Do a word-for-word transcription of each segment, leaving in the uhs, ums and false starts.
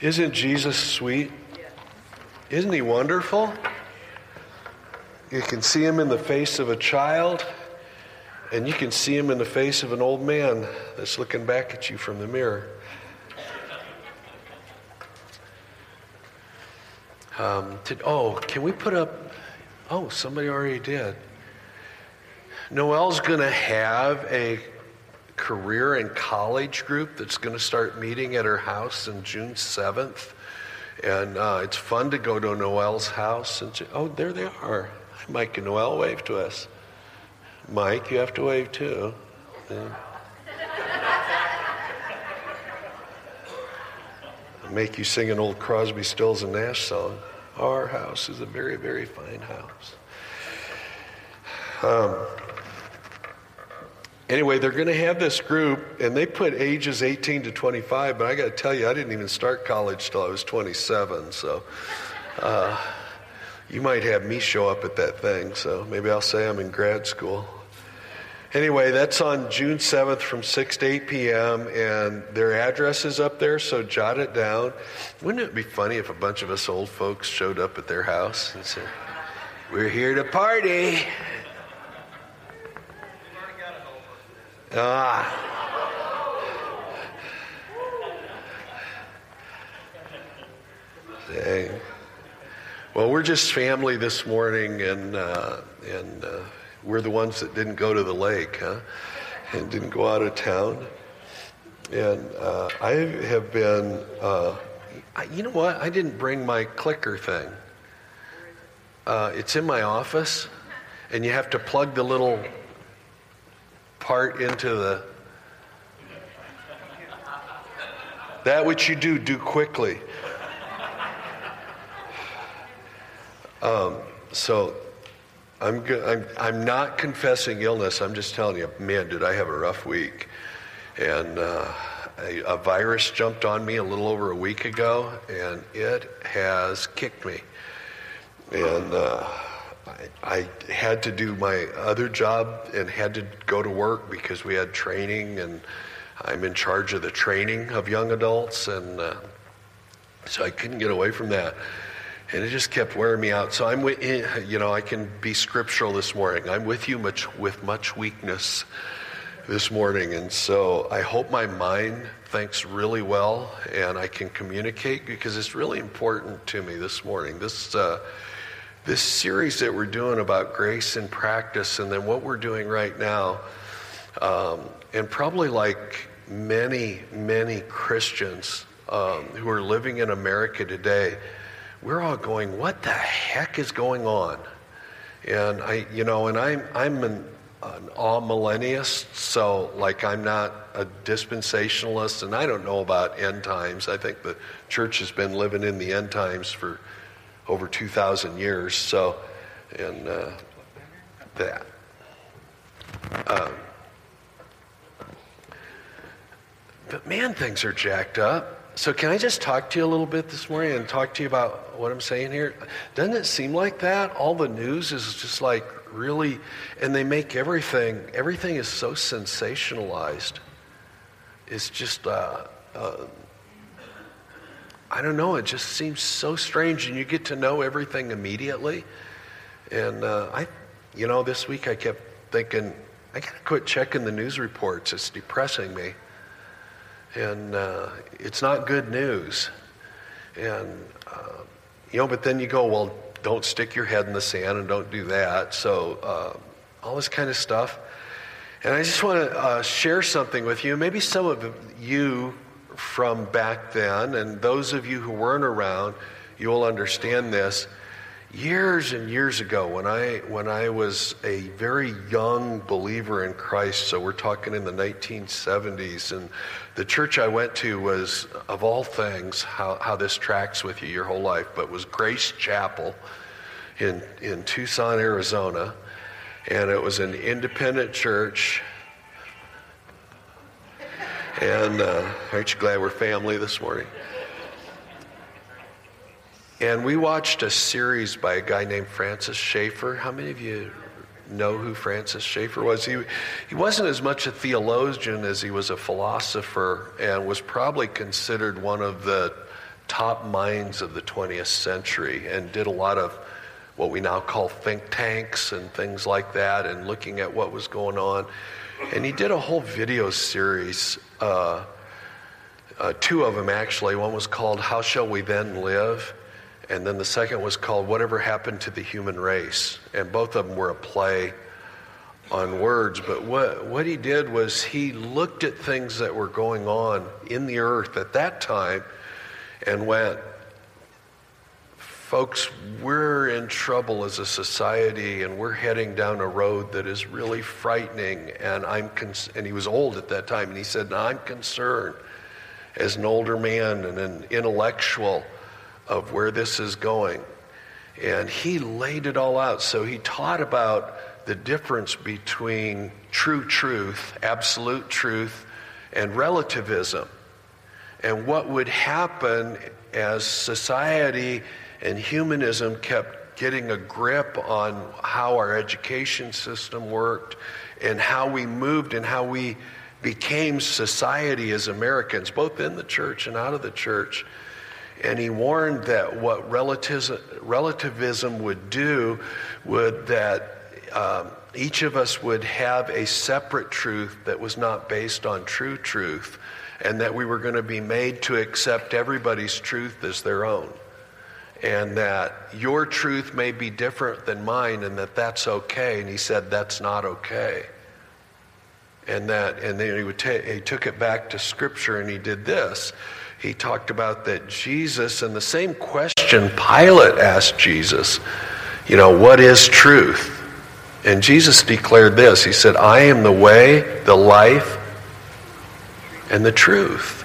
Isn't Jesus sweet? Isn't he wonderful? You can see him in the face of a child, and you can see him in the face of an old man that's looking back at you from the mirror. Um, to, oh, can we put up... Oh, somebody already did. Noelle's going to have a career and college group that's going to start meeting at her house on June seventh. And uh, it's fun to go to Noelle's house. And she, oh, there they are. Mike and Noelle wave to us. Mike, you have to wave too. Yeah. Make you sing an old Crosby, Stills and Nash song. Our house is a very, very fine house. Um, anyway, they're going to have this group, and they put ages eighteen to twenty-five, but I got to tell you, I didn't even start college till I was twenty-seven, so uh, you might have me show up at that thing, so maybe I'll say I'm in grad school. Anyway, that's on June seventh from six to eight p.m., and their address is up there, so jot it down. Wouldn't it be funny if a bunch of us old folks showed up at their house and said, we're here to party? Ah. Dang. Well, we're just family this morning, and uh, and uh, we're the ones that didn't go to the lake, huh? And didn't go out of town. And uh, I have been, uh, I, you know what? I didn't bring my clicker thing. Uh, it's in my office, and you have to plug the little part into the... That which you do, do quickly. Um, so I'm, go- I'm I'm not confessing illness. I'm just telling you, man, did I have a rough week. And uh, a, a virus jumped on me a little over a week ago, and it has kicked me. And... Uh, I had to do my other job and had to go to work because we had training, and I'm in charge of the training of young adults, and uh, so I couldn't get away from that, and it just kept wearing me out. So I'm with, you know, I can be scriptural this morning. I'm with you much with much weakness this morning, and so I hope my mind thinks really well and I can communicate, because it's really important to me this morning. This. Uh, This series that we're doing about grace and practice, and then what we're doing right now, um, and probably like many, many Christians um, who are living in America today, we're all going, what the heck is going on? And I, you know, and I'm, I'm an, an all-millennialist, so like I'm not a dispensationalist, and I don't know about end times. I think the church has been living in the end times for over two thousand years, so, and uh, that. Um, but man, things are jacked up. So can I just talk to you a little bit this morning and talk to you about what I'm saying here? Doesn't it seem like that? All the news is just like really, and they make everything, everything is so sensationalized. It's just, uh, uh I don't know, it just seems so strange, and you get to know everything immediately. And uh, I, you know, this week I kept thinking, I gotta quit checking the news reports, it's depressing me. And uh, it's not good news. And, uh, you know, but then you go, well, don't stick your head in the sand and don't do that. So uh, all this kind of stuff. And I just wanna uh, share something with you. Maybe some of you from back then, and those of you who weren't around, you will understand this. Years and years ago, when I when I was a very young believer in Christ, so we're talking in the nineteen seventies, and the church I went to was, of all things, how, how this tracks with you your whole life, but was Grace Chapel in in Tucson, Arizona, and it was an independent church. And uh, aren't you glad we're family this morning? And we watched a series by a guy named Francis Schaeffer. How many of you know who Francis Schaeffer was? He he wasn't as much a theologian as he was a philosopher, and was probably considered one of the top minds of the twentieth century and did a lot of what we now call think tanks and things like that, and looking at what was going on. And he did a whole video series, uh, uh, two of them actually. One was called How Shall We Then Live? And then the second was called Whatever Happened to the Human Race? And both of them were a play on words. But what, what he did was he looked at things that were going on in the earth at that time and went, folks, we're in trouble as a society, and we're heading down a road that is really frightening. And I'm cons- and he was old at that time, and he said, I'm concerned as an older man and an intellectual of where this is going. And he laid it all out. So he taught about the difference between true truth, absolute truth, and relativism, and what would happen as society and humanism kept getting a grip on how our education system worked and how we moved and how we became society as Americans, both in the church and out of the church. And he warned that what relativism, relativism would do would that um, each of us would have a separate truth that was not based on true truth, and that we were going to be made to accept everybody's truth as their own. And that your truth may be different than mine, and that that's okay. And he said, that's not okay. And that, and then he would ta- he took it back to Scripture, and he did this. He talked about that Jesus, and the same question Pilate asked Jesus, you know, what is truth? And Jesus declared this. He said, I am the way, the life, and the truth.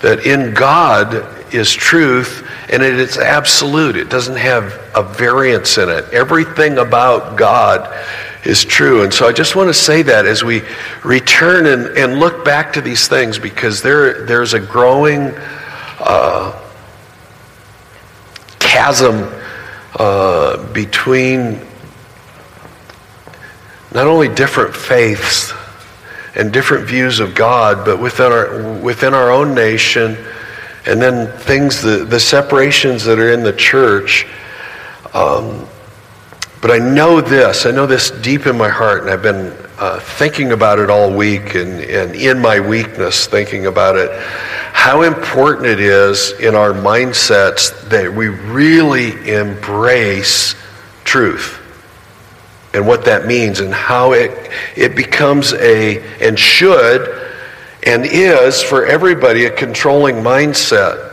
That in God is truth, and it is absolute. It doesn't have a variance in it. Everything about God is true. And so I just want to say that as we return and, and look back to these things, because there there's a growing uh, chasm uh, between not only different faiths and different views of God, but within our within our own nation, and then things, the, the separations that are in the church. Um, but I know this, I know this deep in my heart, and I've been uh, thinking about it all week, and, and in my weakness thinking about it, how important it is in our mindsets that we really embrace truth, and what that means, and how it it becomes a, and should, and is for everybody, a controlling mindset.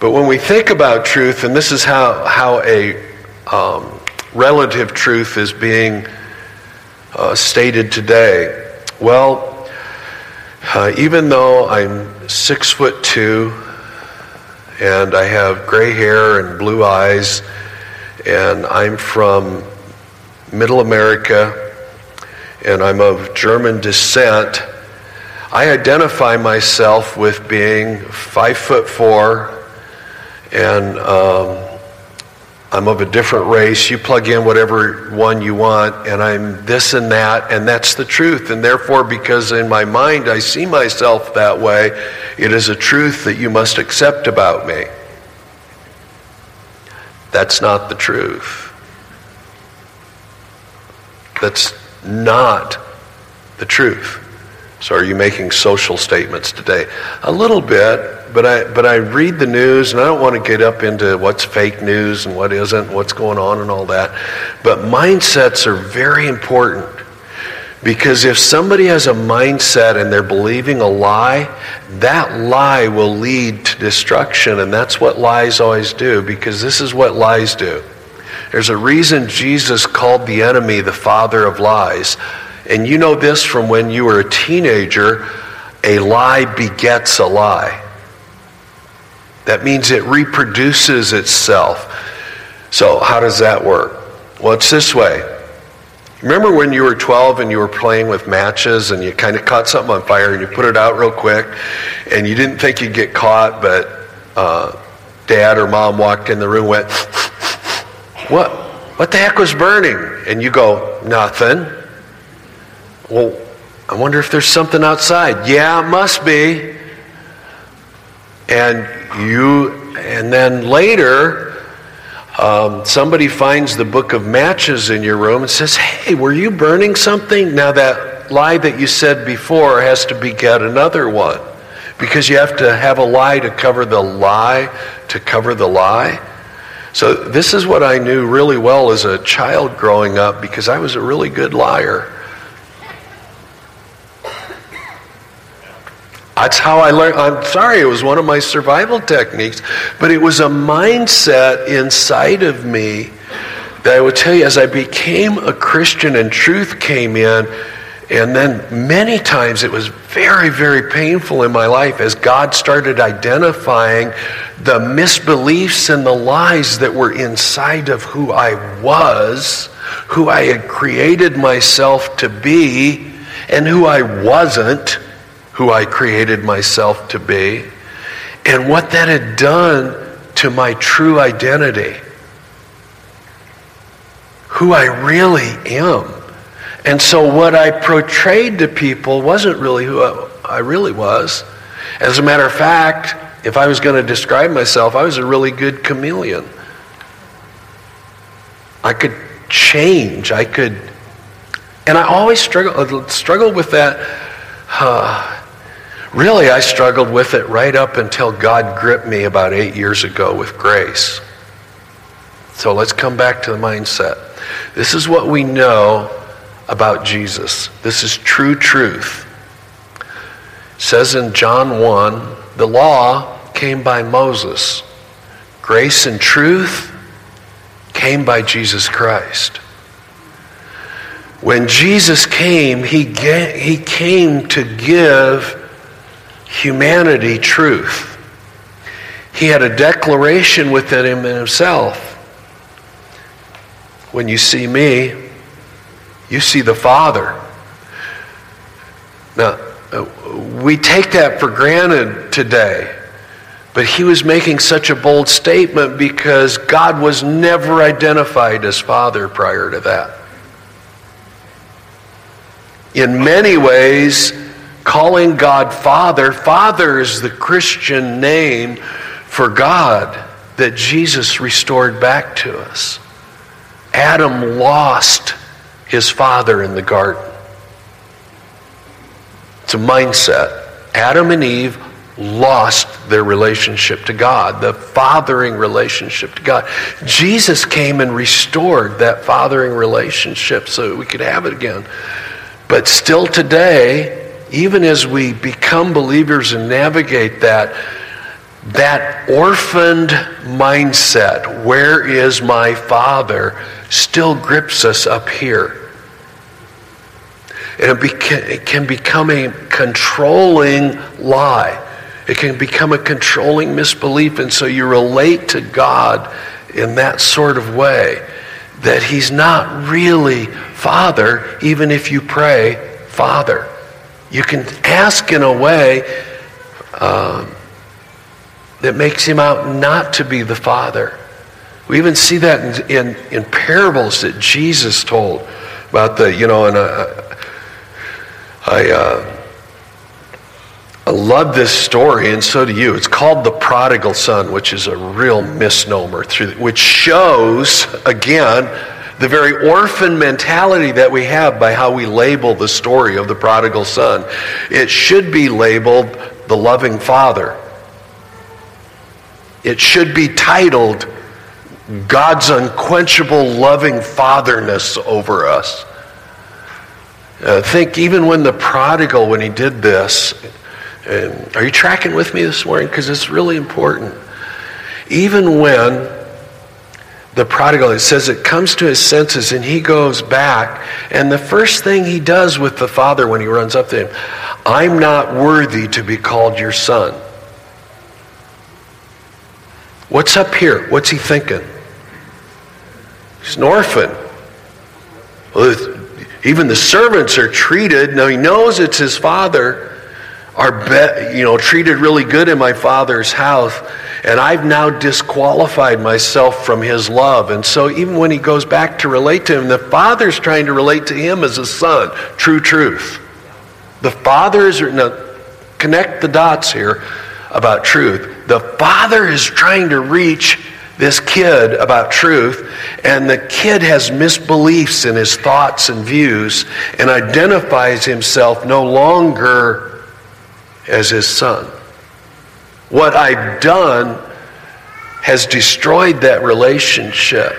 But when we think about truth, and this is how, how a um, relative truth is being uh, stated today. Well, uh, even though I'm six foot two, and I have gray hair and blue eyes, and I'm from Middle America, and I'm of German descent, I identify myself with being five foot four, and um, I'm of a different race. You plug in whatever one you want, and I'm this and that, and that's the truth. And therefore, because in my mind I see myself that way, it is a truth that you must accept about me. That's not the truth. That's not the truth. So are you making social statements today? A little bit, but I but I read the news, and I don't want to get up into what's fake news and what isn't, what's going on and all that. But mindsets are very important, because if somebody has a mindset and they're believing a lie, that lie will lead to destruction, and that's what lies always do, because this is what lies do. There's a reason Jesus called the enemy the father of lies. And you know this from when you were a teenager, a lie begets a lie. That means it reproduces itself. So how does that work? Well, it's this way. Remember when you were twelve and you were playing with matches, and you kind of caught something on fire and you put it out real quick, and you didn't think you'd get caught, but uh, dad or mom walked in the room and went, what what the heck was burning? And you go, nothing. Well, I wonder if there's something outside. Yeah, it must be. And you, and then later, um, somebody finds the book of matches in your room and says, hey, were you burning something? Now that lie that you said before has to beget another one, because you have to have a lie to cover the lie, to cover the lie. So this is what I knew really well as a child growing up, because I was a really good liar. That's how I learned. I'm sorry, it was one of my survival techniques, but it was a mindset inside of me that I would tell you, as I became a Christian and truth came in, and then many times it was very, very painful in my life as God started identifying the misbeliefs and the lies that were inside of who I was, who I had created myself to be, and who I wasn't, who I created myself to be, and what that had done to my true identity, who I really am. And so what I portrayed to people wasn't really who I really was. As a matter of fact, if I was going to describe myself, I was a really good chameleon. I could change, I could, and I always struggle, struggle with that. Uh, Really, I struggled with it right up until God gripped me about eight years ago with grace. So let's come back to the mindset. This is what we know about Jesus. This is true truth. It says in John one, the law came by Moses. Grace and truth came by Jesus Christ. When Jesus came, he he came to give humanity truth. He had a declaration within him and himself. When you see me, you see the Father. Now, we take that for granted today, but he was making such a bold statement because God was never identified as Father prior to that. In many ways, calling God Father, Father is the Christian name for God that Jesus restored back to us. Adam lost his father in the garden. It's a mindset. Adam and Eve lost their relationship to God, the fathering relationship to God. Jesus came and restored that fathering relationship so that we could have it again. But still today, even as we become believers and navigate that, that orphaned mindset, where is my Father, still grips us up here. And it, beca- it can become a controlling lie. It can become a controlling misbelief, and so you relate to God in that sort of way, that he's not really Father, even if you pray, Father. You can ask in a way um, that makes him out not to be the Father. We even see that in, in, in parables that Jesus told about the, you know, and I, I, uh, I love this story, and so do you. It's called The Prodigal Son, which is a real misnomer, through, which shows, again, the very orphan mentality that we have by how we label the story of the prodigal son. It should be labeled The Loving Father. It should be titled God's Unquenchable Loving Fatherness Over Us. Uh, think even when the prodigal, when he did this, and are you tracking with me this morning? Because it's really important. Even when the prodigal, it says, it comes to his senses and he goes back, and the first thing he does with the father when he runs up to him, I'm not worthy to be called your son. What's up here? What's he thinking? He's an orphan. Well, even the servants are treated, now he knows it's his father, are be, you know, treated really good in my father's house, and I've now disqualified myself from his love. And so even when he goes back to relate to him, the father's trying to relate to him as a son. True truth. The father's, now connect the dots here. about truth. The father is trying to reach this kid about truth, and the kid has misbeliefs in his thoughts and views and identifies himself no longer as his son. What I've done has destroyed that relationship.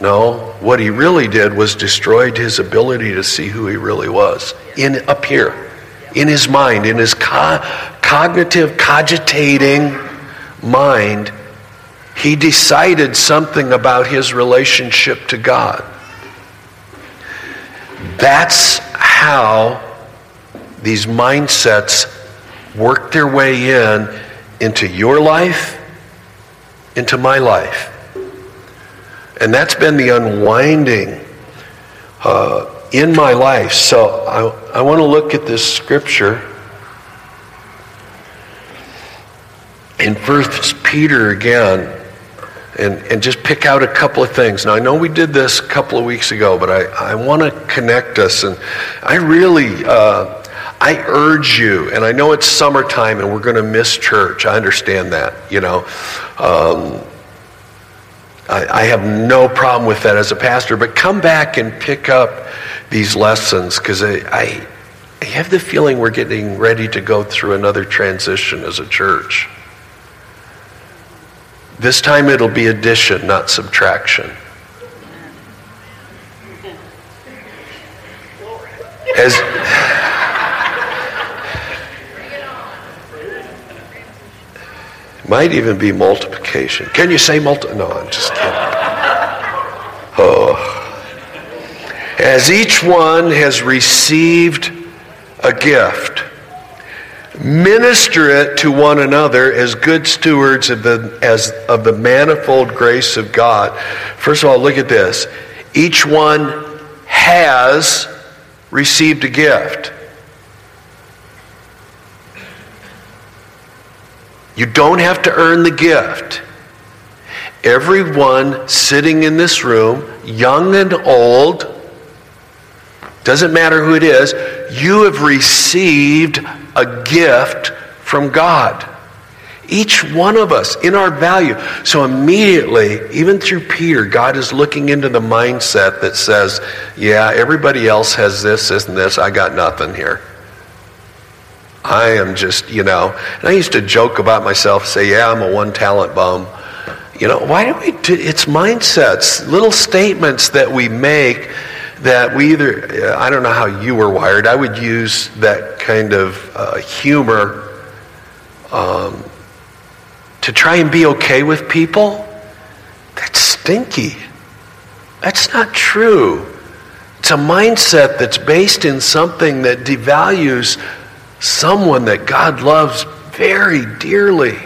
No, what he really did was destroyed his ability to see who he really was in up here, in his mind, in his co- cognitive, cogitating mind. He decided something about his relationship to God. That's how these mindsets work their way in into your life, into my life. And that's been the unwinding uh, in my life. So I, I want to look at this scripture in First Peter again. And, and just pick out a couple of things. Now, I know we did this a couple of weeks ago, but I, I want to connect us. And I really, uh, I urge you, and I know it's summertime and we're going to miss church. I understand that, you know. Um, I, I have no problem with that as a pastor, but come back and pick up these lessons, because I, I, I have the feeling we're getting ready to go through another transition as a church. This time it'll be addition, not subtraction. As, might even be multiplication. Can you say multi? No, I'm just kidding. Oh. As each one has received a gift, minister it to one another as good stewards of the as of the manifold grace of God. First of all, look at this. Each one has received a gift. You don't have to earn the gift. Everyone sitting in this room, young and old, doesn't matter who it is, you have received a gift from God. Each one of us in our value. So immediately, even through Peter, God is looking into the mindset that says, yeah, everybody else has this, this, and this. I got nothing here. I am just, you know. And I used to joke about myself, say, yeah, I'm a one-talent bum. You know, why do we do, it's mindsets, little statements that we make that we either, I don't know how you were wired, I would use that kind of uh, humor um, to try and be okay with people. That's stinky. That's not true. It's a mindset that's based in something that devalues someone that God loves very dearly.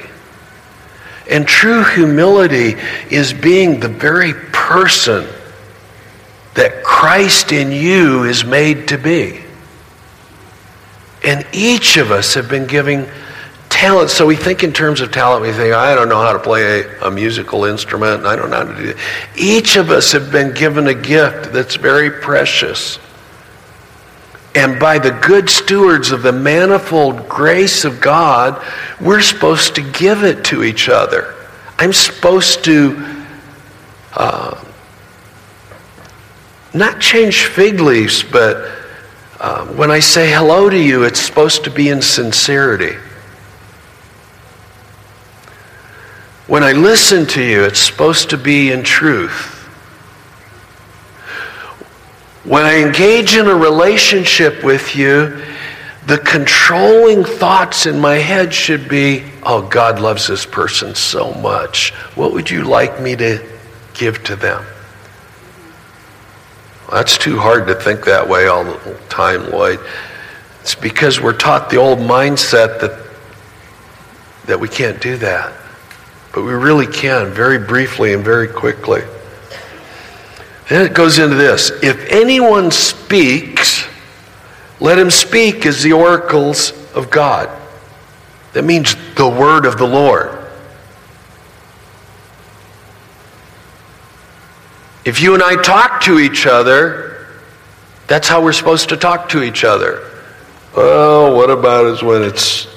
And true humility is being the very person that Christ in you is made to be. And each of us have been giving talent. So we think in terms of talent, we think, I don't know how to play a, a musical instrument, and I don't know how to do that. Each of us have been given a gift that's very precious. And by the good stewards of the manifold grace of God, we're supposed to give it to each other. I'm supposed to... Uh, Not change fig leaves, but uh, when I say hello to you, it's supposed to be in sincerity. When I listen to you, it's supposed to be in truth. When I engage in a relationship with you, the controlling thoughts in my head should be, oh, God loves this person so much. What would you like me to give to them? That's too hard to think that way all the time, Lloyd. It's because we're taught the old mindset that that we can't do that. But we really can, very briefly and very quickly. Then it goes into this. If anyone speaks, let him speak as the oracles of God. That means the word of the Lord. If you and I talk to each other, that's how we're supposed to talk to each other. Well, what about is when it's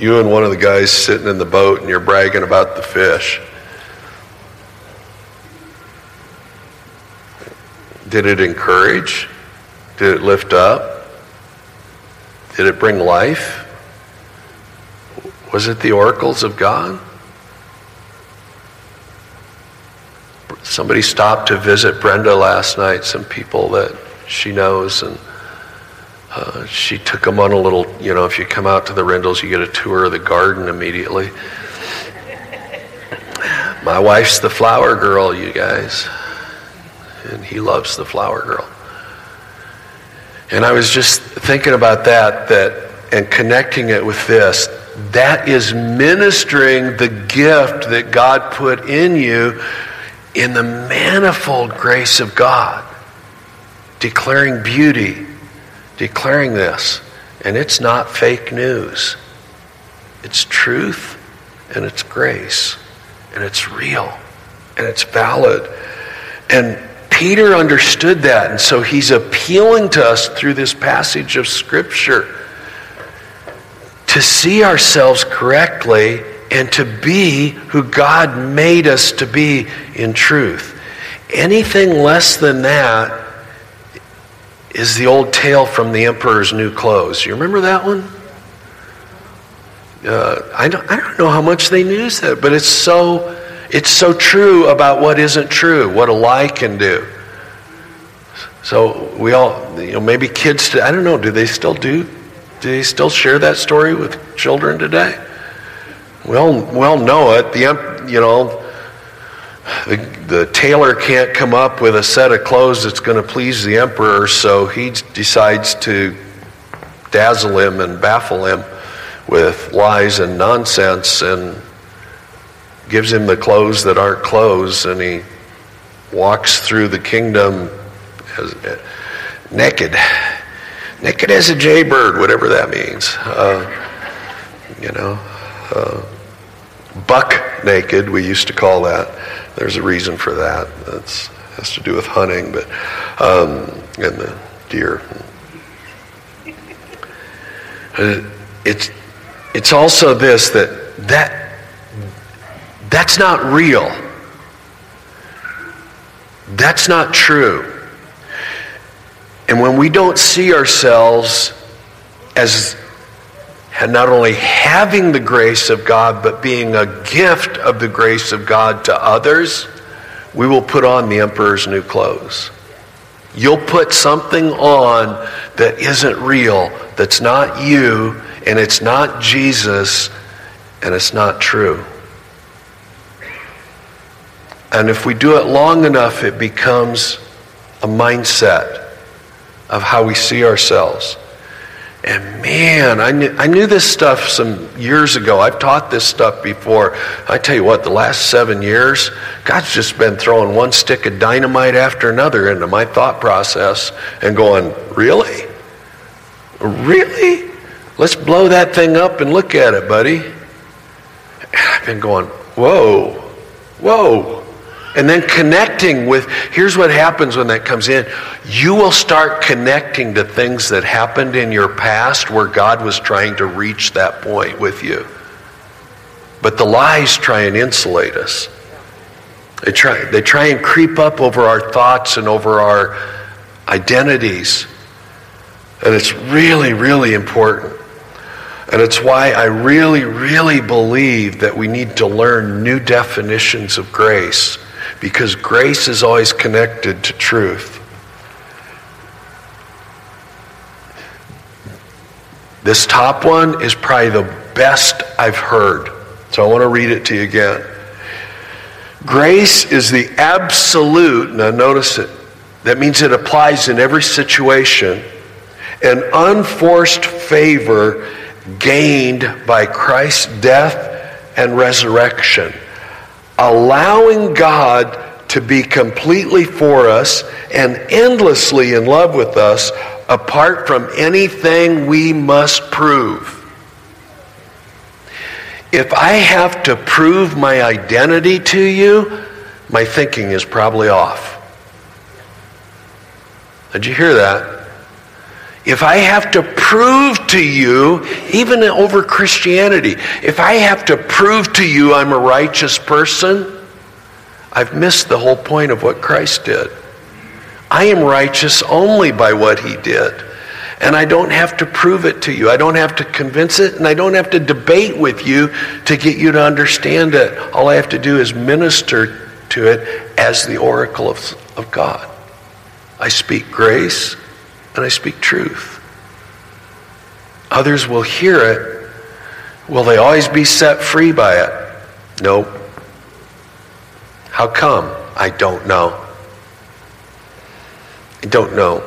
you and one of the guys sitting in the boat and you're bragging about the fish. Did it encourage? Did it lift up? Did it bring life? Was it the oracles of God? Somebody stopped to visit Brenda last night, some people that she knows, and uh, she took them on a little, you know, if you come out to the Rindles, you get a tour of the garden immediately. My wife's the flower girl, you guys. And he loves the flower girl. And I was just thinking about that, that, and connecting it with this. That is ministering the gift that God put in you in the manifold grace of God. Declaring beauty. Declaring this. And it's not fake news. It's truth and it's grace. And it's real. And it's valid. And Peter understood that, and so he's appealing to us through this passage of Scripture to see ourselves correctly and to be who God made us to be in truth. Anything less than that is the old tale from The Emperor's New Clothes. You remember that one? Uh, I don't, I don't know how much they used that, but it's so... It's so true about what isn't true, what a lie can do. So we all, you know, maybe kids, I don't know, do they still do, do they still share that story with children today? We all, we all know it. The, you know, the, the tailor can't come up with a set of clothes that's going to please the emperor, so he decides to dazzle him and baffle him with lies and nonsense and gives him the clothes that aren't clothes, and he walks through the kingdom as, uh, naked. Naked as a jaybird, whatever that means. Uh, you know, uh, buck naked, we used to call that. There's a reason for that. That's has to do with hunting, but um, and the deer. Uh, it's it's also this that that. That's not real. That's not true. And when we don't see ourselves as not only having the grace of God, but being a gift of the grace of God to others, we will put on the emperor's new clothes. You'll put something on that isn't real, that's not you, and it's not Jesus, and it's not true. And if we do it long enough, it becomes a mindset of how we see ourselves. And man, I knew, I knew this stuff some years ago. I've taught this stuff before. I tell you what, the last seven years, God's just been throwing one stick of dynamite after another into my thought process and going, really? Really? Let's blow that thing up and look at it, buddy. I've been going, whoa, whoa. And then connecting with, here's what happens when that comes in. You will start connecting to things that happened in your past where God was trying to reach that point with you. But the lies try and insulate us. They try, they try and creep up over our thoughts and over our identities. And it's really, really important. And it's why I really, really believe that we need to learn new definitions of grace. Because grace is always connected to truth. This top one is probably the best I've heard. So I want to read it to you again. Grace is the absolute, now notice it, that means it applies in every situation, an unforced favor gained by Christ's death and resurrection. Allowing God to be completely for us and endlessly in love with us apart from anything we must prove. If I have to prove my identity to you, my thinking is probably off. Did you hear that? If I have to prove to you, even over Christianity, if I have to prove to you I'm a righteous person, I've missed the whole point of what Christ did. I am righteous only by what he did. And I don't have to prove it to you. I don't have to convince it, and I don't have to debate with you to get you to understand it. All I have to do is minister to it as the oracle of, of God. I speak grace, and I speak truth. Others will hear it. Will they always be set free by it? Nope. How come? I don't know. I don't know.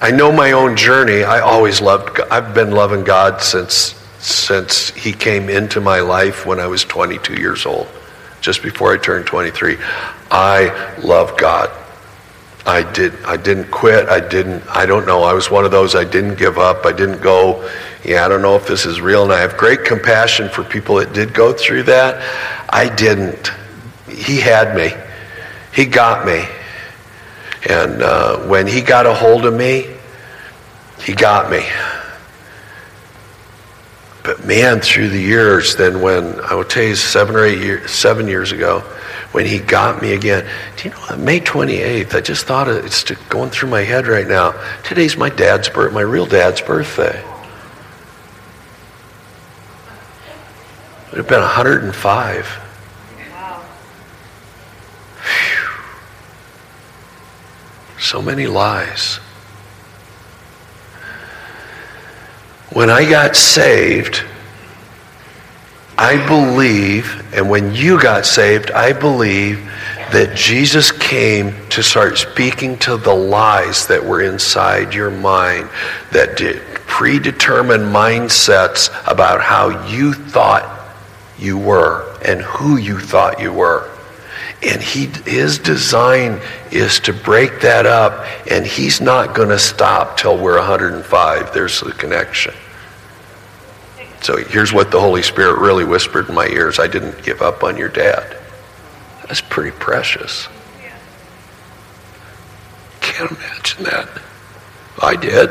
I know my own journey. I always loved God. I've been loving God since since he came into my life when I was twenty-two years old, just before I turned twenty-three. I love God. I did. I didn't quit. I didn't. I don't know. I was one of those. I didn't give up. I didn't go. Yeah, I don't know if this is real. And I have great compassion for people that did go through that. I didn't. He had me. He got me. And uh, when he got a hold of me, he got me. But man, through the years, then when, I will tell you, seven or eight years, seven years ago, when he got me again, do you know, May twenty-eighth, I just thought of, it's going through my head right now. Today's my dad's birth, my real dad's birthday. It would have been one hundred and five. Wow. So many lies. When I got saved, I believe, and when you got saved, I believe that Jesus came to start speaking to the lies that were inside your mind, that did predetermined mindsets about how you thought you were and who you thought you were. And he, his design is to break that up, and he's not going to stop till we're one hundred and five. There's the connection. So here's what the Holy Spirit really whispered in my ears. I didn't give up on your dad. That's pretty precious. Can't imagine that. I did.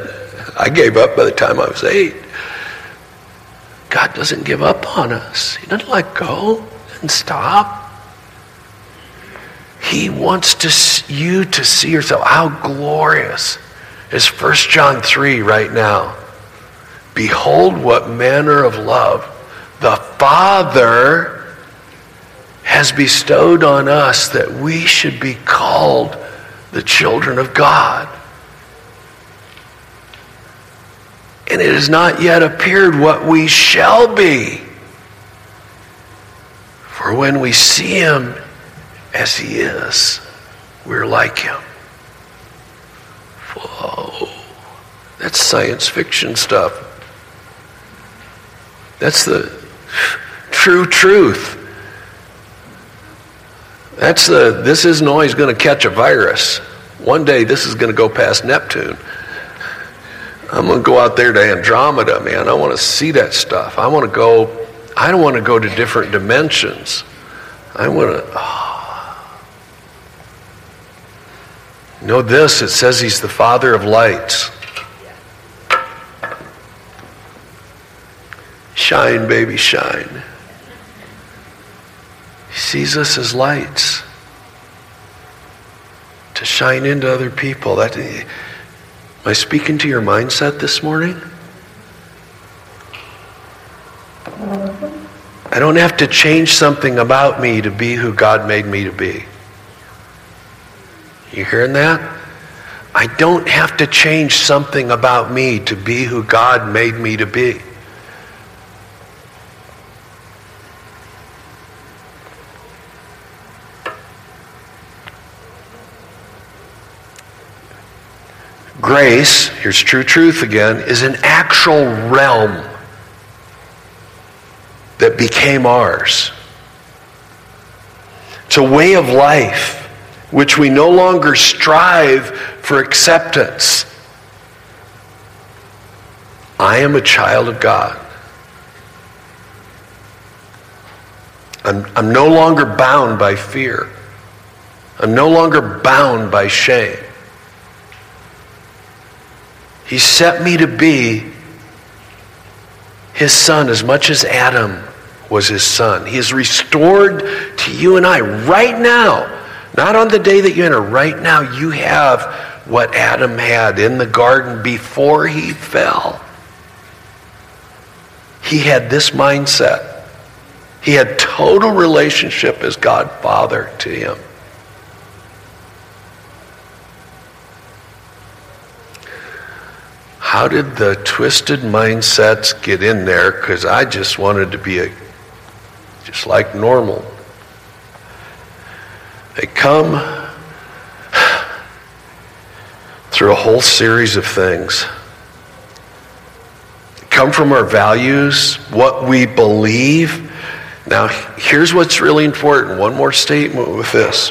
I gave up by the time I was eight. God doesn't give up on us. He doesn't let go and stop. He wants to you to see yourself. How glorious is First John three right now. Behold what manner of love the Father has bestowed on us that we should be called the children of God. And it has not yet appeared what we shall be. For when we see him as he is, we're like him. Whoa. That's science fiction stuff. That's the true truth. That's the, this isn't always going to catch a virus. One day this is going to go past Neptune. I'm going to go out there to Andromeda, man. I want to see that stuff. I want to go, I don't want to go to different dimensions. I want to, oh. Know this, it says he's the Father of lights. Shine, baby, shine. He sees us as lights to shine into other people. That, am I speaking to your mindset this morning? I don't have to change something about me to be who God made me to be. You hearing that? I don't have to change something about me to be who God made me to be. Grace, here's true truth again, is an actual realm that became ours. It's a way of life which we no longer strive for acceptance. I am a child of God. I'm, I'm no longer bound by fear. I'm no longer bound by shame. He set me to be his son as much as Adam was his son. He is restored to you and I right now. Not on the day that you enter. Right now you have what Adam had in the garden before he fell. He had this mindset. He had total relationship as God Father to him. How did the twisted mindsets get in there? Because I just wanted to be a, just like normal. They come through a whole series of things. They come from our values, what we believe. Now, here's what's really important. One more statement with this.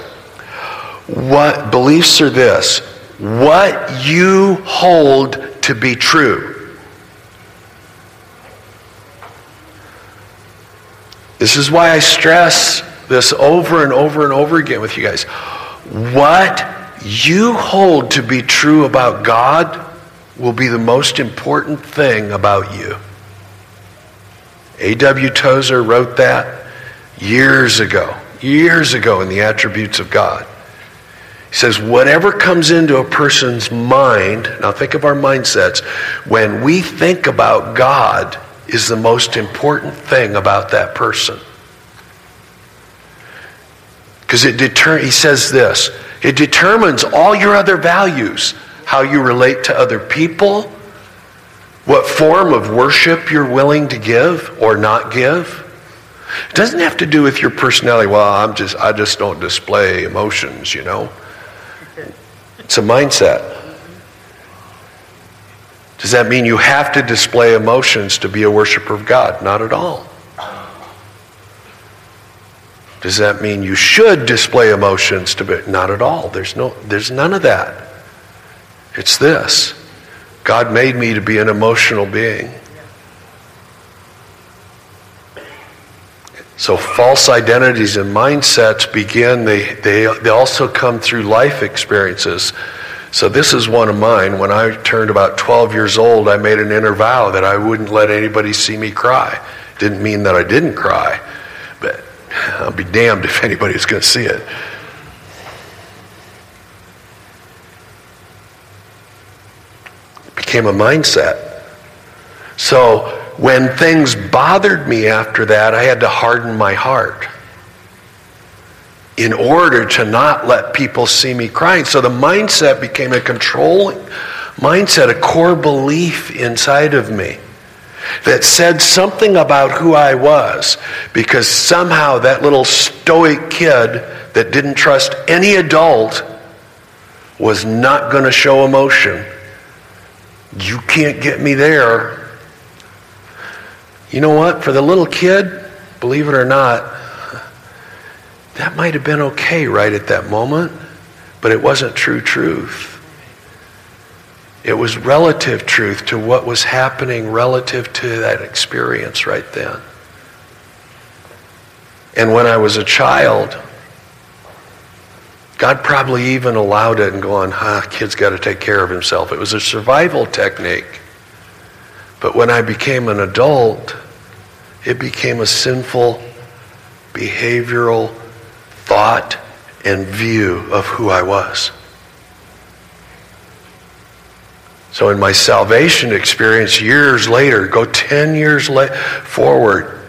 What beliefs are this? What you hold to be true. This is why I stress this over and over and over again with you guys. What you hold to be true about God will be the most important thing about you. A W Tozer wrote that years ago, years ago in the Attributes of God. He says, whatever comes into a person's mind, now think of our mindsets, when we think about God is the most important thing about that person. Because it deter- he says this, it determines all your other values, how you relate to other people, what form of worship you're willing to give or not give. It doesn't have to do with your personality. Well, I'm just I just don't display emotions, you know. It's a mindset. Does that mean you have to display emotions to be a worshiper of God? Not at all. Does that mean you should display emotions to be? Not at all. There's no. There's none of that. It's this. God made me to be an emotional being. So false identities and mindsets begin, they, they they also come through life experiences. So this is one of mine. When I turned about twelve years old, I made an inner vow that I wouldn't let anybody see me cry. Didn't mean that I didn't cry, but I'll be damned if anybody's going to see it. It became a mindset. So when things bothered me after that, I had to harden my heart in order to not let people see me crying. So the mindset became a controlling mindset, a core belief inside of me that said something about who I was, because somehow that little stoic kid that didn't trust any adult was not going to show emotion. You can't get me there. You know what? For the little kid, believe it or not, that might have been okay right at that moment, but it wasn't true truth. It was relative truth to what was happening relative to that experience right then. And when I was a child, God probably even allowed it and going, ah, kid's got to take care of himself. It was a survival technique. But when I became an adult, it became a sinful behavioral thought and view of who I was. So in my salvation experience years later, go ten years le- forward,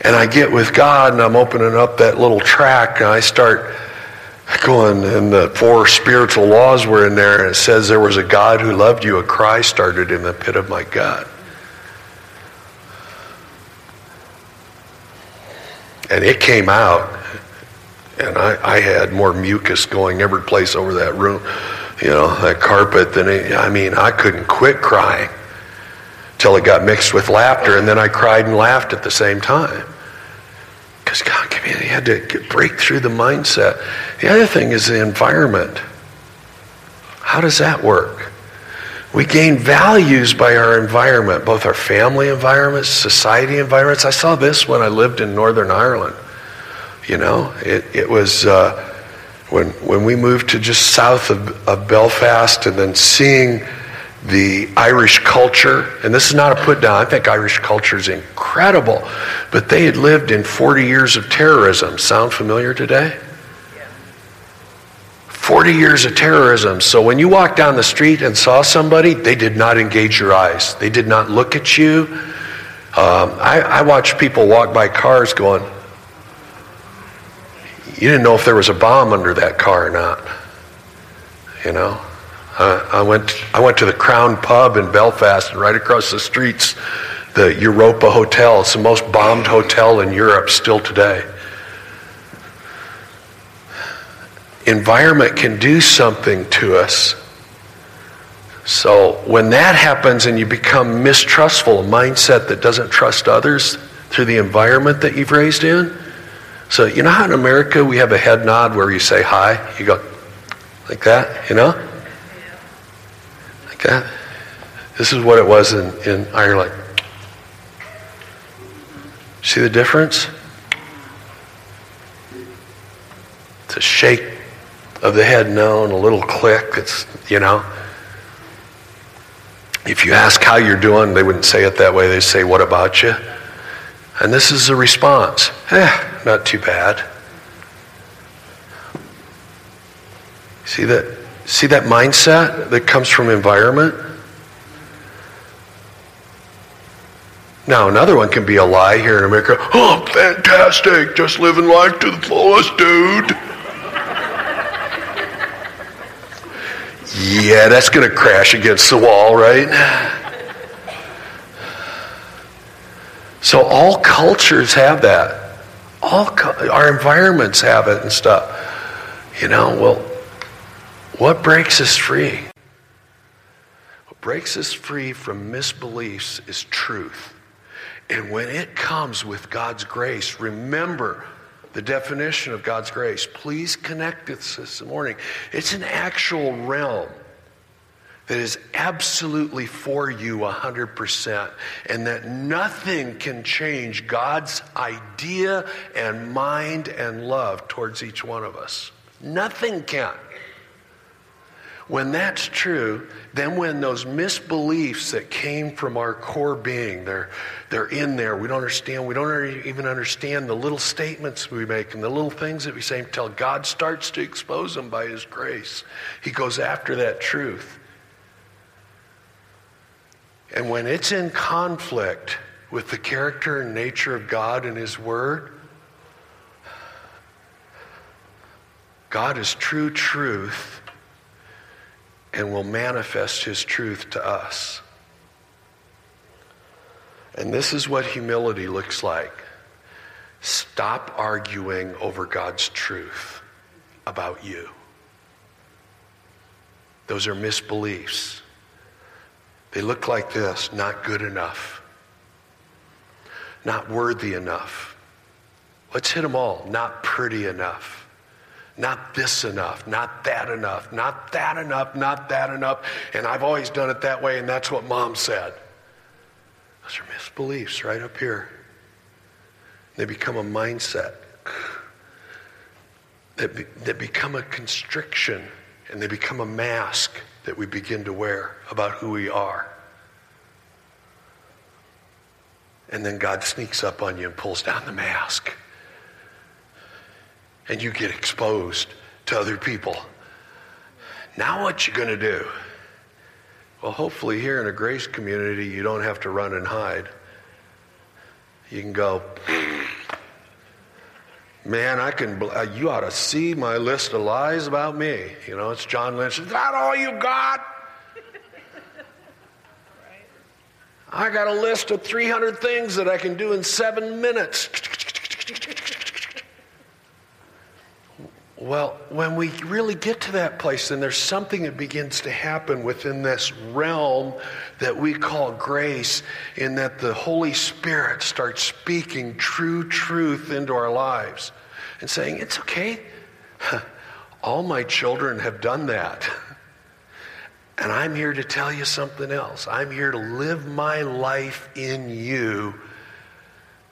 and I get with God and I'm opening up that little track and I start going, and the four spiritual laws were in there, and it says there was a God who loved you. A cry started in the pit of my gut. And it came out, and I, I had more mucus going every place over that room, you know, that carpet. Than it, I mean, I couldn't quit crying till it got mixed with laughter, and then I cried and laughed at the same time. Because God, I mean, he had to get, break through the mindset. The other thing is the environment. How does that work? We gain values by our environment, both our family environments, society environments. I saw this when I lived in Northern Ireland. You know, it, it was uh, when when we moved to just south of, of Belfast, and then seeing the Irish culture, and this is not a put down, I think Irish culture is incredible, but they had lived in forty years of terrorism. Sound familiar today? Yeah. forty years of terrorism. So when you walked down the street and saw somebody, they did not engage your eyes. They did not look at you. Um, I, I watched people walk by cars going, you didn't know if there was a bomb under that car or not, you know? Uh, I went I went to the Crown Pub in Belfast, and right across the streets, the Europa Hotel. It's the most bombed hotel in Europe still today. Environment can do something to us. So when that happens and you become mistrustful, a mindset that doesn't trust others through the environment that you've raised in. So you know how in America we have a head nod where you say hi? You go like that, you know? That. This is what it was in, in Ireland. See the difference? It's a shake of the head no and a little click. It's, you know. If you ask how you're doing, they wouldn't say it that way. They'd say, what about you? And this is the response. Eh, not too bad. See that? See that mindset that comes from environment? Now, another one can be a lie here in America. Oh, fantastic. Just living life to the fullest, dude. Yeah, that's going to crash against the wall, right? So all cultures have that. All co- our environments have it and stuff. You know, well, what breaks us free? What breaks us free from misbeliefs is truth. And when it comes with God's grace, remember the definition of God's grace. Please connect with us this morning. It's an actual realm that is absolutely for you one hundred percent, and that nothing can change God's idea and mind and love towards each one of us. Nothing can. When that's true, then when those misbeliefs that came from our core being, they're, they're in there. We don't understand. We don't even understand the little statements we make and the little things that we say until God starts to expose them by His grace. He goes after that truth. And when it's in conflict with the character and nature of God and His Word, God is true truth and will manifest His truth to us. And this is what humility looks like. Stop arguing over God's truth about you. Those are misbeliefs. They look like this: not good enough, not worthy enough. Let's hit them all. Not pretty enough. Not this enough, not that enough, not that enough, not that enough, and I've always done it that way, and that's what Mom said. Those are misbeliefs right up here. They become a mindset that be, that become a constriction, and they become a mask that we begin to wear about who we are. And then God sneaks up on you and pulls down the mask. And you get exposed to other people. Now what you gonna do? Well, hopefully here in a grace community, you don't have to run and hide. You can go, man, I can, you ought to see my list of lies about me. You know, it's John Lynch. Is that all you got? I got a list of three hundred things that I can do in seven minutes. Well, when we really get to that place, then there's something that begins to happen within this realm that we call grace, in that the Holy Spirit starts speaking true truth into our lives and saying, it's okay. All my children have done that. And I'm here to tell you something else. I'm here to live my life in you,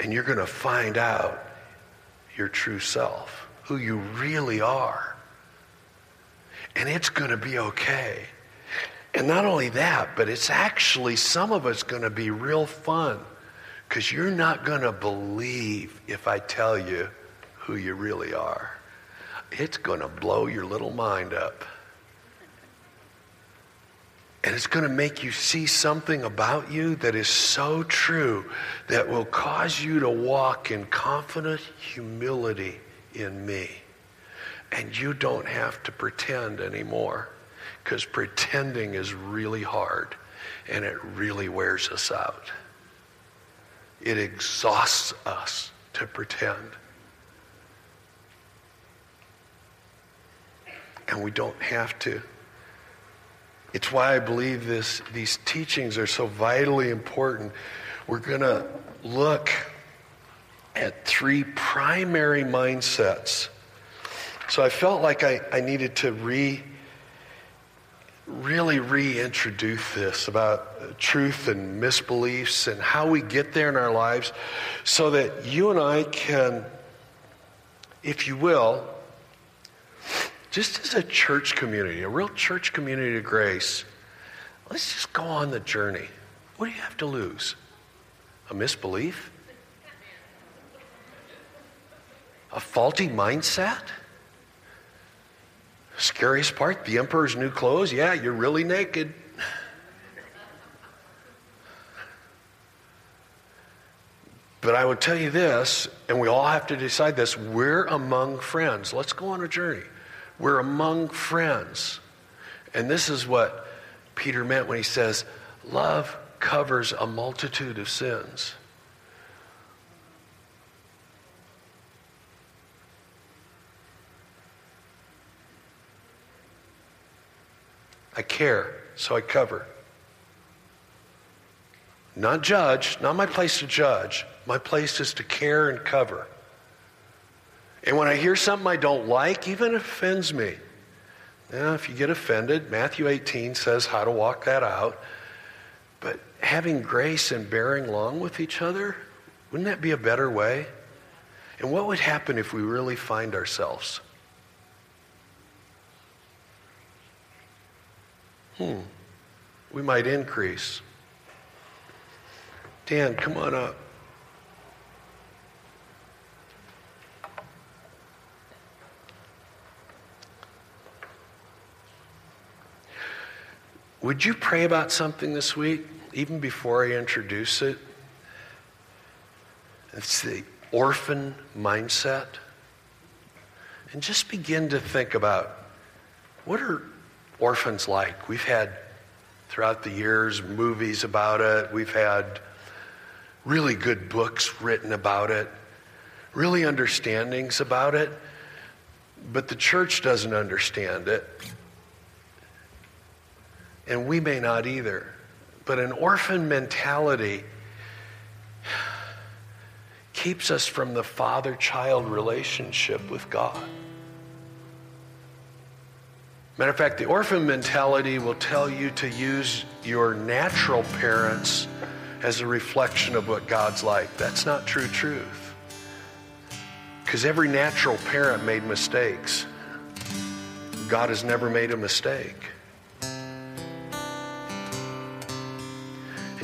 and you're going to find out your true self, who you really are. And it's going to be okay. And not only that, but it's actually, some of it's going to be real fun, because you're not going to believe if I tell you who you really are. It's going to blow your little mind up. And it's going to make you see something about you that is so true that will cause you to walk in confident humility in me. And you don't have to pretend anymore, because pretending is really hard and it really wears us out. It exhausts us to pretend. And we don't have to. It's why I believe this, these teachings are so vitally important. We're going to look at three primary mindsets. So I felt like I, I needed to re, really reintroduce this about truth and misbeliefs and how we get there in our lives, so that you and I can, if you will, just as a church community, a real church community of grace, let's just go on the journey. What do you have to lose? A misbelief? A faulty mindset? Scariest part, the emperor's new clothes? Yeah, you're really naked. But I would tell you this, and we all have to decide this, we're among friends. Let's go on a journey. We're among friends. And this is what Peter meant when he says, love covers a multitude of sins. I care, so I cover. Not judge, not my place to judge. My place is to care and cover. And when I hear something I don't like, even offends me. Now, if you get offended, Matthew eighteen says how to walk that out. But having grace and bearing along with each other, wouldn't that be a better way? And what would happen if we really find ourselves? Hmm. We might increase. Dan, come on up. Would you pray about something this week, even before I introduce it? It's the orphan mindset. And just begin to think about, what are orphans like? We've had, throughout the years, movies about it. We've had really good books written about it, really understandings about it. But the church doesn't understand it. And we may not either. But an orphan mentality keeps us from the father-child relationship with God. Matter of fact, the orphan mentality will tell you to use your natural parents as a reflection of what God's like. That's not true truth. Because every natural parent made mistakes. God has never made a mistake.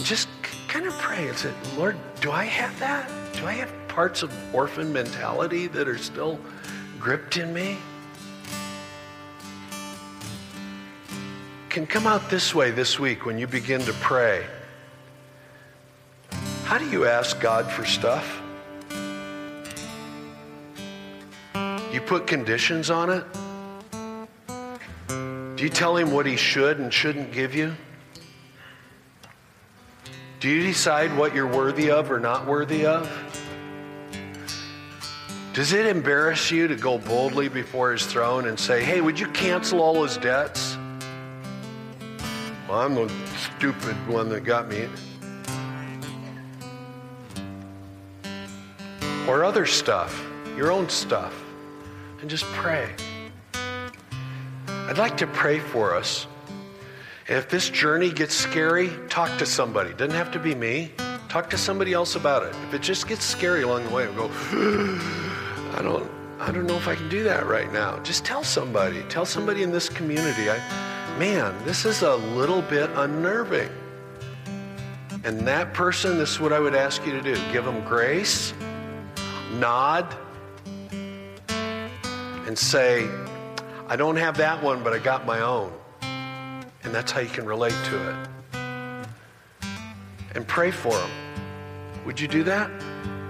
Just kind of pray and say, Lord, do I have that? Do I have parts of orphan mentality that are still gripped in me? Can come out this way this week when you begin to pray. How do you ask God for stuff? You put conditions on it? Do you tell him what he should and shouldn't give you? Do you decide what you're worthy of or not worthy of? Does it embarrass you to go boldly before his throne and say, hey, would you cancel all his debts? Well, I'm the stupid one that got me. Or other stuff, your own stuff. And just pray. I'd like to pray for us. And if this journey gets scary, talk to somebody. It doesn't have to be me. Talk to somebody else about it. If it just gets scary along the way, and go, I don't, I don't know if I can do that right now. Just tell somebody. Tell somebody in this community. I, man, this is a little bit unnerving. And that person, this is what I would ask you to do. Give them grace, nod, and say, I don't have that one, but I got my own. And that's how you can relate to it. And pray for them. Would you do that?